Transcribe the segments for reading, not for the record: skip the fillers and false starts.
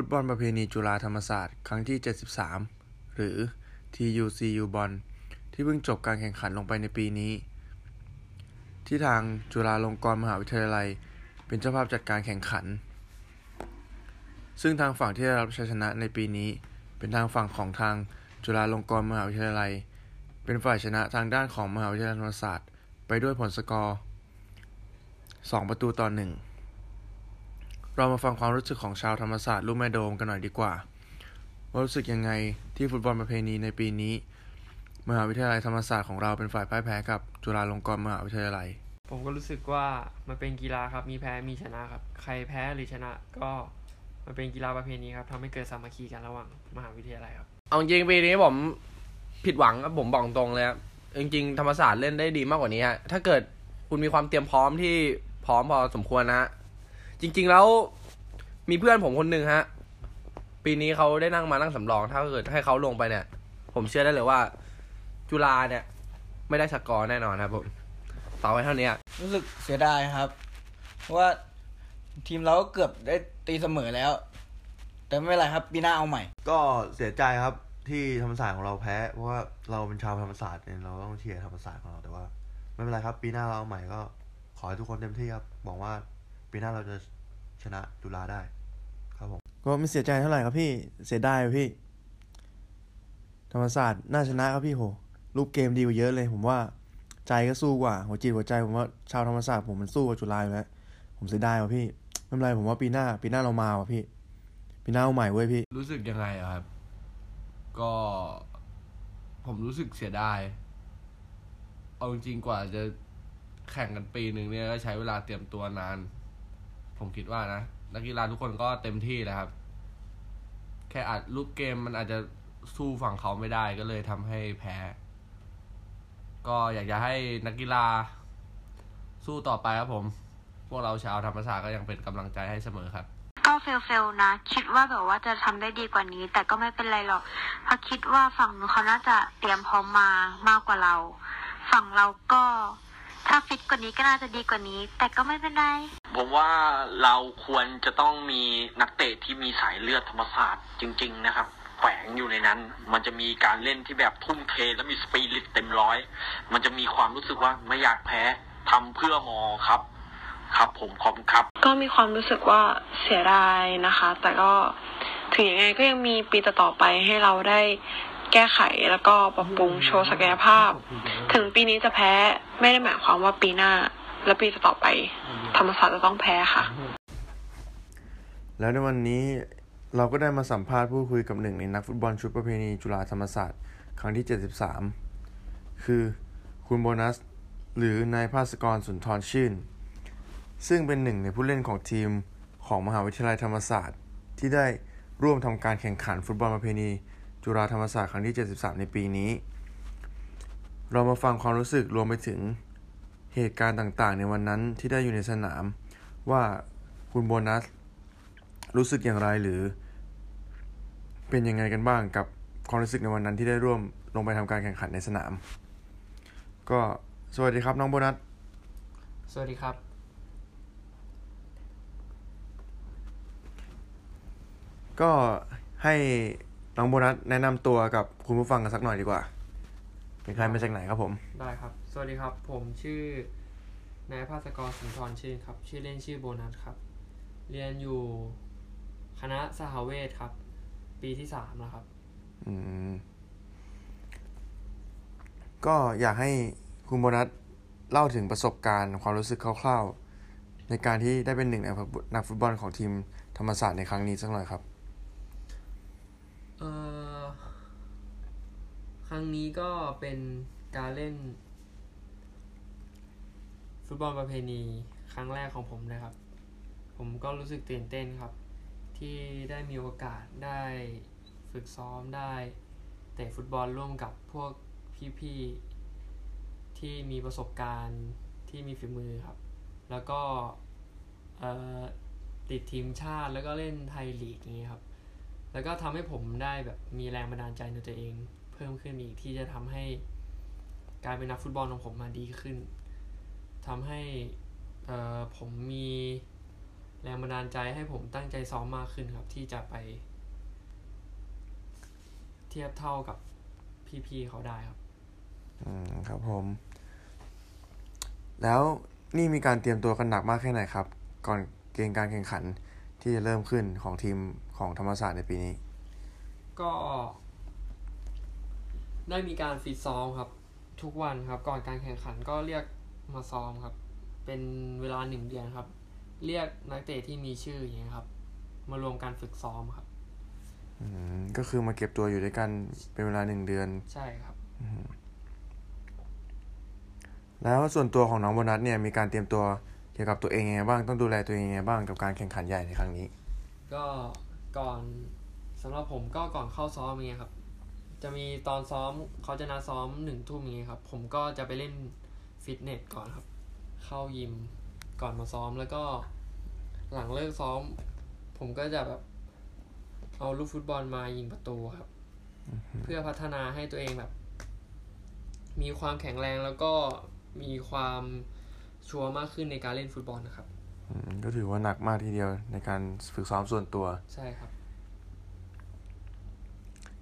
ฟุตบอลประเพณีจุฬาธรรมศาสตร์ครั้งที่73หรือ TUCU บอลที่เพิ่งจบการแข่งขันลงไปในปีนี้ที่ทางจุฬาลงกรณ์มหาวิทยาลัยเป็นเจ้าภาพจัดการแข่งขันซึ่งทางฝั่งที่ได้รับชัยชนะในปีนี้เป็นทางฝั่งของทางจุฬาลงกรณ์มหาวิทยาลัยเป็นฝ่ายชนะทางด้านของมหาวิทยาลัยธรรมศาสตร์ไปด้วยผลสกอร์2-1เรามาฟังความรู้สึกของชาวธรรมศาสตร์ลูกแม่โดมกันหน่อยดีกว่าว่ารู้สึกยังไงที่ฟุตบอลประเพณีในปีนี้มหาวิทยาลัยธรรมศาสตร์ของเราเป็นฝ่ายพ่ายแพ้กับจุฬาลงกรณ์มหาวิทยาลัยผมก็รู้สึกว่ามันเป็นกีฬาครับมีแพ้มีชนะครับใครแพ้หรือชนะก็มันเป็นกีฬาประเพณีครับทำให้เกิดสามัคคีกันระหว่างมหาวิทยาลัยครับเอาจริงปีนี้ผมผิดหวังครับผมบอกตรงเลยครับจริงๆธรรมศาสตร์เล่นได้ดีมากกว่านี้ฮะถ้าเกิดคุณมีความเตรียมพร้อมที่พร้อมพอสมควรนะฮะจริงๆแล้วมีเพื่อนผมคนหนึ่งฮะปีนี้เขาได้นั่งสำรองถ้าเกิดให้เขาลงไปเนี่ยผมเชื่อได้เลยว่าจุฬาเนี่ยไม่ได้สกอร์แน่นอนครับผมฝากไว้เท่านี้รู้สึกเสียดายครับเพราะว่าทีมเราก็เกือบได้ตีเสมอแล้วแต่ไม่เป็นไรครับปีหน้าเอาใหม่ก็เสียใจครับที่ธรรมศาสตร์ของเราแพ้เพราะว่าเราเป็นชาวธรรมศาสตร์เนี่ยเราต้องเชียร์ธรรมศาสตร์ของเราแต่ว่าไม่เป็นไรครับปีหน้าเราเอาใหม่ก็ขอให้ทุกคนเต็มที่ครับบอกว่าปีหน้าเราจะชนะจุฬาได้ครับผมก็ไม่เสียใจเท่าไหร่ครับพี่เสียดายพี่ธรรมศาสตร์น่าชนะครับพี่โหรูปเกมดีกว่าเยอะเลยผมว่าใจก็สู้กว่าหัวจิตหัวใจผมว่าชาวธรรมศาสตร์ผมมันสู้กว่าจุฬาอยู่แล้วผมเสียดายว่ะพี่ไม่เป็นไรผมว่าปีหน้าเรามาว่ะพี่ปีหน้าเอาใหม่เว้ยพี่รู้สึกยังไงอะครับก็ผมรู้สึกเสียดายเอาจริงกว่าจะแข่งกันปีนึงเนี่ยก็ใช้เวลาเตรียมตัวนานผมคิดว่านะนักกีฬาทุกคนก็เต็มที่แหละครับแค่อัดรูปเกมมันอาจจะสู้ฝั่งเขาไม่ได้ก็เลยทำให้แพ้ก็อยากจะให้นักกีฬาสู้ต่อไปครับผมพวกเราชาวธรรมศาสตร์ก็ยังเป็นกำลังใจให้เสมอครับก็เฟลนะคิดว่าแบบว่าจะทำได้ดีกว่านี้แต่ก็ไม่เป็นไรหรอกเพราะคิดว่าฝั่งเขาน่าจะเตรียมพร้อมมามากกว่าเราฝั่งเราก็ถ้าฟิตกว่านี้ก็น่าจะดีกว่านี้แต่ก็ไม่เป็นไรผมว่าเราควรจะต้องมีนักเตะที่มีสายเลือดธรรมศาสตร์จริงๆนะครับแฝงอยู่ในนั้นมันจะมีการเล่นที่แบบทุ่มเทและมีสปิริตเต็มร้อยมันจะมีความรู้สึกว่าไม่อยากแพ้ทำเพื่อมอครับครับผมขอบคุณครับก็มีความรู้สึกว่าเสียดายนะคะแต่ก็ถึงยังไงก็ยังมีปีต่อไปให้เราได้แก้ไขแล้วก็ปรับปรุงโชว์ศักยภาพถึงปีนี้จะแพ้ไม่ได้หมายความว่าปีหน้าและปีต่อไปธรรมศาสตร์จะต้องแพ้ค่ะแล้วในวันนี้เราก็ได้มาสัมภาษณ์พูดคุยกับหนึ่งในนักฟุตบอลชุดประเพณีจุฬาธรรมศาสตร์ครั้งที่73คือคุณโบนัสหรือนายภาสกรสุนทรชื่นซึ่งเป็นหนึ่งในผู้เล่นของทีมของมหาวิทยาลัยธรรมศาสตร์ที่ได้ร่วมทำการแข่งขันฟุตบอลประเพณีจุฬาธรรมศาสตร์ครั้งที่73ในปีนี้เรามาฟังความรู้สึกรวมไปถึงเหตุการณ์ต่างๆในวันนั้นที่ได้อยู่ในสนามว่าคุณโบนัสรู้สึกอย่างไรหรือเป็นยังไงกันบ้างกับความรู้สึกในวันนั้นที่ได้ร่วมลงไปทำการแข่งขันในสนามก็สวัสดีครับน้องโบนัสสวัสดีครับก็ให้น้องโบนัสแนะนำตัวกับคุณผู้ฟังกันสักหน่อยดีกว่าเป็นใครมาจากไหนครับผมได้ครับสวัสดีครับผมชื่อนายภาสกรสุนทรชื่นครับชื่อเล่นชื่อโบนัสครับเรียนอยู่คณะสหเวชครับปีที่3แล้วครับก็อยากให้คุณโบนัสเล่าถึงประสบการณ์ความรู้สึกคร่าวๆในการที่ได้เป็นหนึ่งในนักฟุตบอลของทีมธรรมศาสตร์ในครั้งนี้สักหน่อยครับครั้งนี้ก็เป็นการเล่นฟุตบอลประเพณีครั้งแรกของผมเลยครับผมก็รู้สึกตื่นเต้นครับที่ได้มีโอกาสได้ฝึกซ้อมได้เตะฟุตบอลร่วมกับพวกพี่ๆที่มีประสบการณ์ที่มีฝีมือครับแล้วก็ติดทีมชาติแล้วก็เล่นไทยลีกอย่างนี้ครับแล้วก็ทำให้ผมได้แบบมีแรงบันดาลใจในตัวเองเพิ่มขึ้นอีกที่จะทำให้การเป็นนักฟุตบอลของผมมาดีขึ้นทำให้ผมมี แรงบันดาลใจให้ผมตั้งใจซ้อมมากขึ้นครับที่จะไปเทียบเท่ากับพี่ๆเขาได้ครับครับผมแล้วนี่มีการเตรียมตัวกันหนักมากแค่ไหนครับก่อนเกมการแข่งขันที่จะเริ่มขึ้นของทีมของธรรมศาสตร์ในปีนี้ก็ได้มีการฟิตซ้อมครับทุกวันครับก่อนการแข่งขันก็เรียกมาซ้อมครับเป็นเวลา1เดือนครับเรียกนักเตะที่มีชื่ออย่างเงี้ยครับมารวมการฝึกซ้อมครับก็คือมาเก็บตัวอยู่ด้วยกันเป็นเวลา1เดือนใช่ครับแล้วส่วนตัวของน้องโบนัสเนี่ยมีการเตรียมตัวเกี่ยวกับตัวเองยังไงบ้างต้องดูแลตัวเองยังไงบ้างกับการแข่งขันใหญ่ในครั้งนี้ก็ก่อนสำหรับผมก็ก่อนเข้าซ้อมอย่างเงี้ยครับจะมีตอนซ้อมเขาจะนัดซ้อม 1:00 นอย่างเงี้ยครับผมก็จะไปเล่นฟิตเนสก่อนครับเข้ายิมก่อนมาซ้อมแล้วก็หลังเลิกซ้อมผมก็จะแบบเอาลูกฟุตบอลมายิงประตูครับ เพื่อพัฒนาให้ตัวเองแบบมีความแข็งแรงแล้วก็มีความชัวร์มากขึ้นในการเล่นฟุตบอลนะครับก็ถือว่าหนักมากทีเดียวในการฝึกซ้อมส่วนตัวใช่ครับ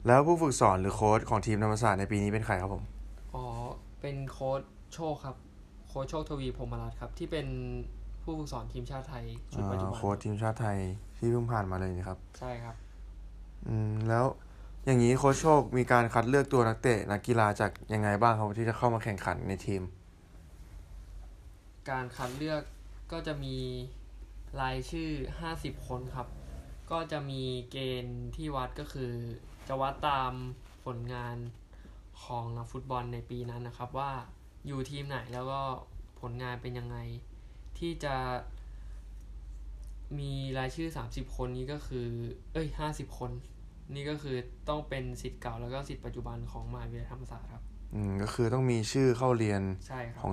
แล้วผู้ฝึกสอนหรือโค้ชของทีมธรรมศาสตร์ในปีนี้เป็นใครครับผมอ๋อเป็นโค้ชโชคครับโค้ชโชคทวีพรหมรัตน์ครับที่เป็นผู้ฝึกสอนทีมชาติไทยชุดปัจจุบันโค้ชทีมชาติไทยที่เพิ่งผ่านมาเลยนะครับใช่ครับแล้วอย่างนี้โค้ชโชคมีการคัดเลือกตัวนักเตะนักกีฬาจากยังไงบ้างครับที่จะเข้ามาแข่งขันในทีมการคัดเลือกก็จะมีรายชื่อ50คนครับก็จะมีเกณฑ์ที่วัดก็คือจะวัดตามผลงานของนักฟุตบอลในปีนั้นนะครับว่าอยู่ทีมไหนแล้วก็ผลงานเป็นยังไงที่จะมีรายชื่อ30คนนี้ก็คือ50คนนี่ก็คือต้องเป็นศิษย์เก่าแล้วก็ศิษย์ปัจจุบันของมหาวิทยาลัยธรรมศาสตร์ครับก็คือต้องมีชื่อเข้าเรียนของ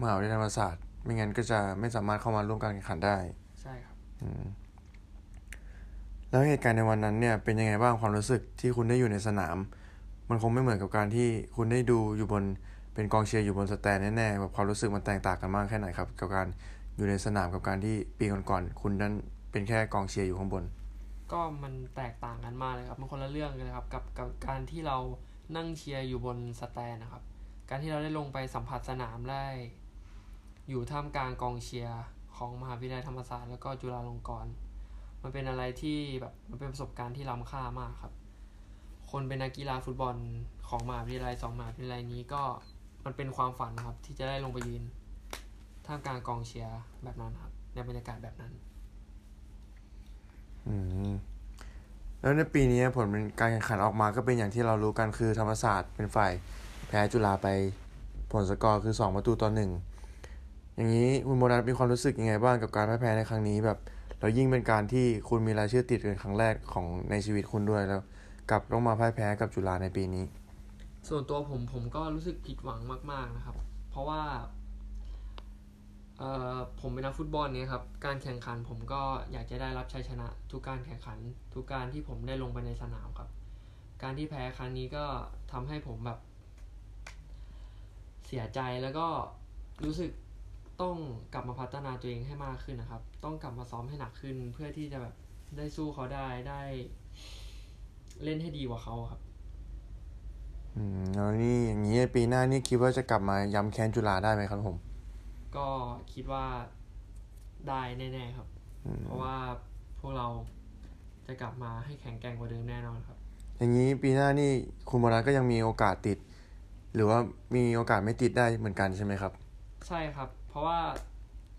มหาวิทยาลัยธรรมศาสตร์ไม่งั้นก็จะไม่สามารถเข้ามาร่วมการแข่งขันได้ใช่ครับแล้วเหตุการณ์ในวันนั้นเนี่ยเป็นยังไงบ้างความรู้สึกที่คุณได้อยู่ในสนามมันคงไม่เหมือนกับการที่คุณได้ดูอยู่บนเป็นกองเชียร์อยู่บนสแตนแน่ๆแบบความรู้สึกมันแตกต่างกันมากแค่ไหนครับกับการอยู่ในสนามกับการที่ปีก่อนๆคุณนั้นเป็นแค่กองเชียร์อยู่ข้างบนก็มันแตกต่างกันมากเลยครับมันคนละเรื่องกันเลยครับกับการที่เรานั่งเชียร์อยู่บนสแตนนะครับการที่เราได้ลงไปสัมผัสสนามได้อยู่ท่ามกลางกองเชียร์ของมหาวิทยาลัยธรรมศาสตร์แล้วก็จุฬาลงกรณ์มันเป็นอะไรที่แบบมันเป็นประสบการณ์ที่ล้ำค่ามากครับคนเป็นนักกีฬาฟุตบอลของมหาวิทยาลัย2มหาวิทยาลัยนี้ก็มันเป็นความฝันนะครับที่จะได้ลงไปยืนท่ามกลางกองเชียร์แบบนั้นครับในบรรยากาศแบบนั้นแล้วในปีนี้ผลการแข่งขันออกมาก็เป็นอย่างที่เรารู้กันคือธรรมศาสตร์เป็นฝ่ายแพ้จุฬาไปผลสกอร์คือ2-1อย่างนี้คุณโมนัสมีความรู้สึกยังไงบ้างกับการแพ้ในครั้งนี้แบบแล้วยิ่งเป็นการที่คุณมีรายชื่อติดเป็นครั้งแรกของในชีวิตคุณด้วยแล้วกลับต้องมาพ่ายแพ้กับจุฬาในปีนี้ส่วนตัวผมก็รู้สึกผิดหวังมากๆนะครับเพราะว่าผมเป็นนักฟุตบอลเนี่ยครับการแข่งขันผมก็อยากจะได้รับชัยชนะทุกการแข่งขันทุกการที่ผมได้ลงไปในสนามครับการที่แพ้ครั้งนี้ก็ทำให้ผมแบบเสียใจแล้วก็รู้สึกต้องกลับมาพัฒนาตัวเองให้มากขึ้นนะครับต้องกลับมาซ้อมให้หนักขึ้นเพื่อที่จะแบบได้สู้เขาได้เล่นให้ดีกว่าเขาครับแล้วนี่อย่างนี้ปีหน้านี่คิดว่าจะกลับมาย้ำแค้นจุฬาได้ไหมครับผมก็คิดว่าได้แน่ๆครับเพราะว่าพวกเราจะกลับมาให้แข็งแกร่งกว่าเดิมแน่นอนครับอย่างนี้ปีหน้านี่คุณโมนัสก็ยังมีโอกาสติดหรือว่ามีโอกาสไม่ติดได้เหมือนกันใช่ไหมครับใช่ครับเพราะว่า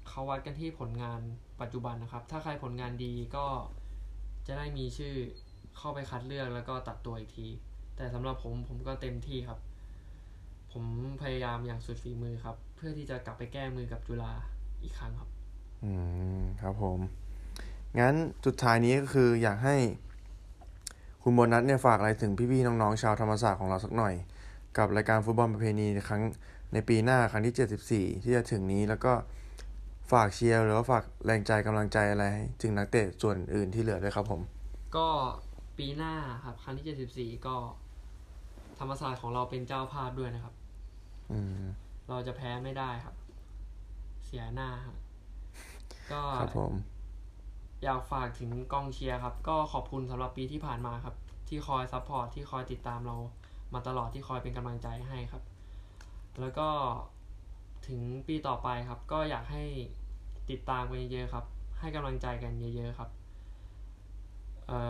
เขาวัดกันที่ผลงานปัจจุบันนะครับถ้าใครผลงานดีก็จะได้มีชื่อเข้าไปคัดเลือกแล้วก็ตัดตัวอีกทีแต่สำหรับผมก็เต็มที่ครับผมพยายามอย่างสุดฝีมือครับเพื่อที่จะกลับไปแก้มือกับจุฬาอีกครั้งครับครับผมงั้นสุดท้ายนี้ก็คืออยากให้คุณโบนัสเนี่ยฝากอะไรถึงพี่ๆน้องๆชาวธรรมศาสตร์ของเราสักหน่อยกับรายการฟุตบอลประเพณีในปีหน้าครั้งที่74ที่จะถึงนี้แล้วก็ฝากเชียร์หรือว่าฝากแรงใจกำลังใจอะไรถึงนักเตะส่วนอื่นที่เหลือด้วยครับผมก็ปีหน้าครับครั้งที่74ก็ธรรมศาสตร์ของเราเป็นเจ้าภาพด้วยนะครับเราจะแพ้ไม่ได้ครับเสียหน้าก็ครับผม อยากฝากถึงกองเชียร์ครับก็ขอบคุณสำหรับปีที่ผ่านมาครับที่คอยซัพพอร์ตที่คอยติดตามเรามาตลอดที่คอยเป็นกำลังใจให้ครับแล้วก็ถึงปีต่อไปครับก็อยากให้ติดตามกันเยอะๆครับให้กำลังใจกันเยอะๆครับ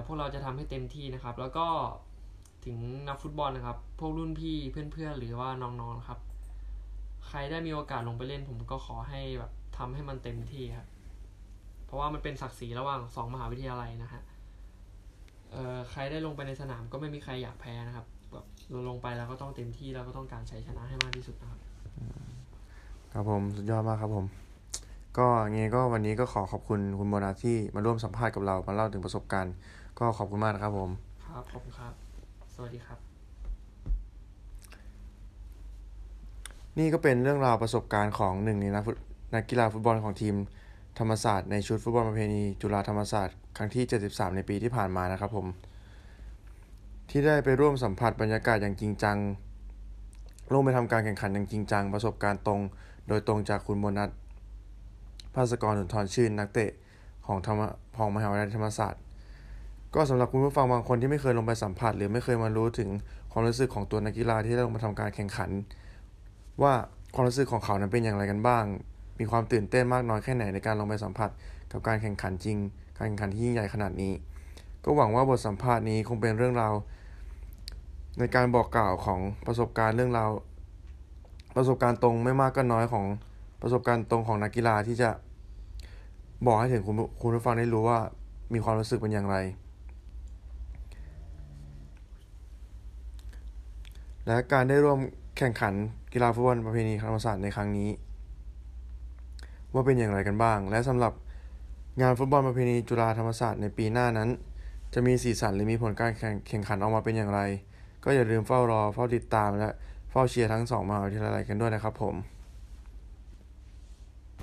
พวกเราจะทำให้เต็มที่นะครับแล้วก็ถึงนักฟุตบอลนะครับพวกรุ่นพี่เพื่อนๆหรือว่าน้องๆครับใครได้มีโอกาสลงไปเล่นผมก็ขอให้แบบทำให้มันเต็มที่ครับเพราะว่ามันเป็นศักดิ์ศรีระหว่างสองมหาวิทยาลัยนะฮะใครได้ลงไปในสนามก็ไม่มีใครอยากแพ้นะครับแบบเราลงไปแล้วก็ต้องเต็มที่แล้วก็ต้องการชัยชนะให้มากที่สุดนะครับครับผมสุดยอดมากครับผมก็อย่างงี้ก็วันนี้ก็ขอขอบคุณคุณโมนาที่มาร่วมสัมภาษณ์กับเรามาเล่าถึงประสบการณ์ก็ขอบคุณมากนะครับผมครับขอบคุณครับสวัสดีครับนี่ก็เป็นเรื่องราวประสบการณ์ของหนึ่งในนักกีฬาฟุตบอลของทีมธรรมศาสตร์ในชุดฟุตบอลประเพณีจุฬาธรรมศาสตร์ครั้งที่73ในปีที่ผ่านมานะครับผมที่ได้ไปร่วมสัมผัสบรรยากาศอย่างจริงจังลงไปทำการแข่งขันอย่างจริงจังประสบการณ์ตรงโดยตรงจากคุณโมนัสภาสกร สุนทรชื่นนักเตะของมหาวิทยาลัยธรรมศาสตร์ก็สำหรับคุณผู้ฟังบางคนที่ไม่เคยลงไปสัมผัสหรือไม่เคยมารู้ถึงความรู้สึกของตัวนักกีฬาที่ได้ลงมาทำการแข่งขันว่าความรู้สึกของเขานั้นเป็นอย่างไรกันบ้างมีความตื่นเต้นมากน้อยแค่ไหนในการลงไปสัมผัสกับการแข่งขันจริงการแข่งขันที่ยิ่งใหญ่ขนาดนี้ก็หวังว่าบทสัมภาษณ์นี้คงเป็นเรื่องราวในการบอกกล่าวของประสบการณ์เรื่องราวประสบการณ์ตรงไม่มากก็น้อยของประสบการณ์ตรงของนักกีฬาที่จะบอกให้ถึงคุณผู้ฟังได้รู้ว่ามีความรู้สึกเป็นอย่างไรและการได้ร่วมแข่งขันกีฬาฟุตบอลประเพณีธรรมศาสตร์ในครั้งนี้ว่าเป็นอย่างไรกันบ้างและสำหรับงานฟุตบอลประเพณีจุฬาธรรมศาสตร์ในปีหน้านั้นจะมีสีสันหรือมีผลการแข่งขันออกมาเป็นอย่างไรก็อย่าลืมเฝ้ารอเฝ้าติดตามและเฝ้าเชียร์ทั้ง2มหาวิทยาลัยกันด้วยนะครับผม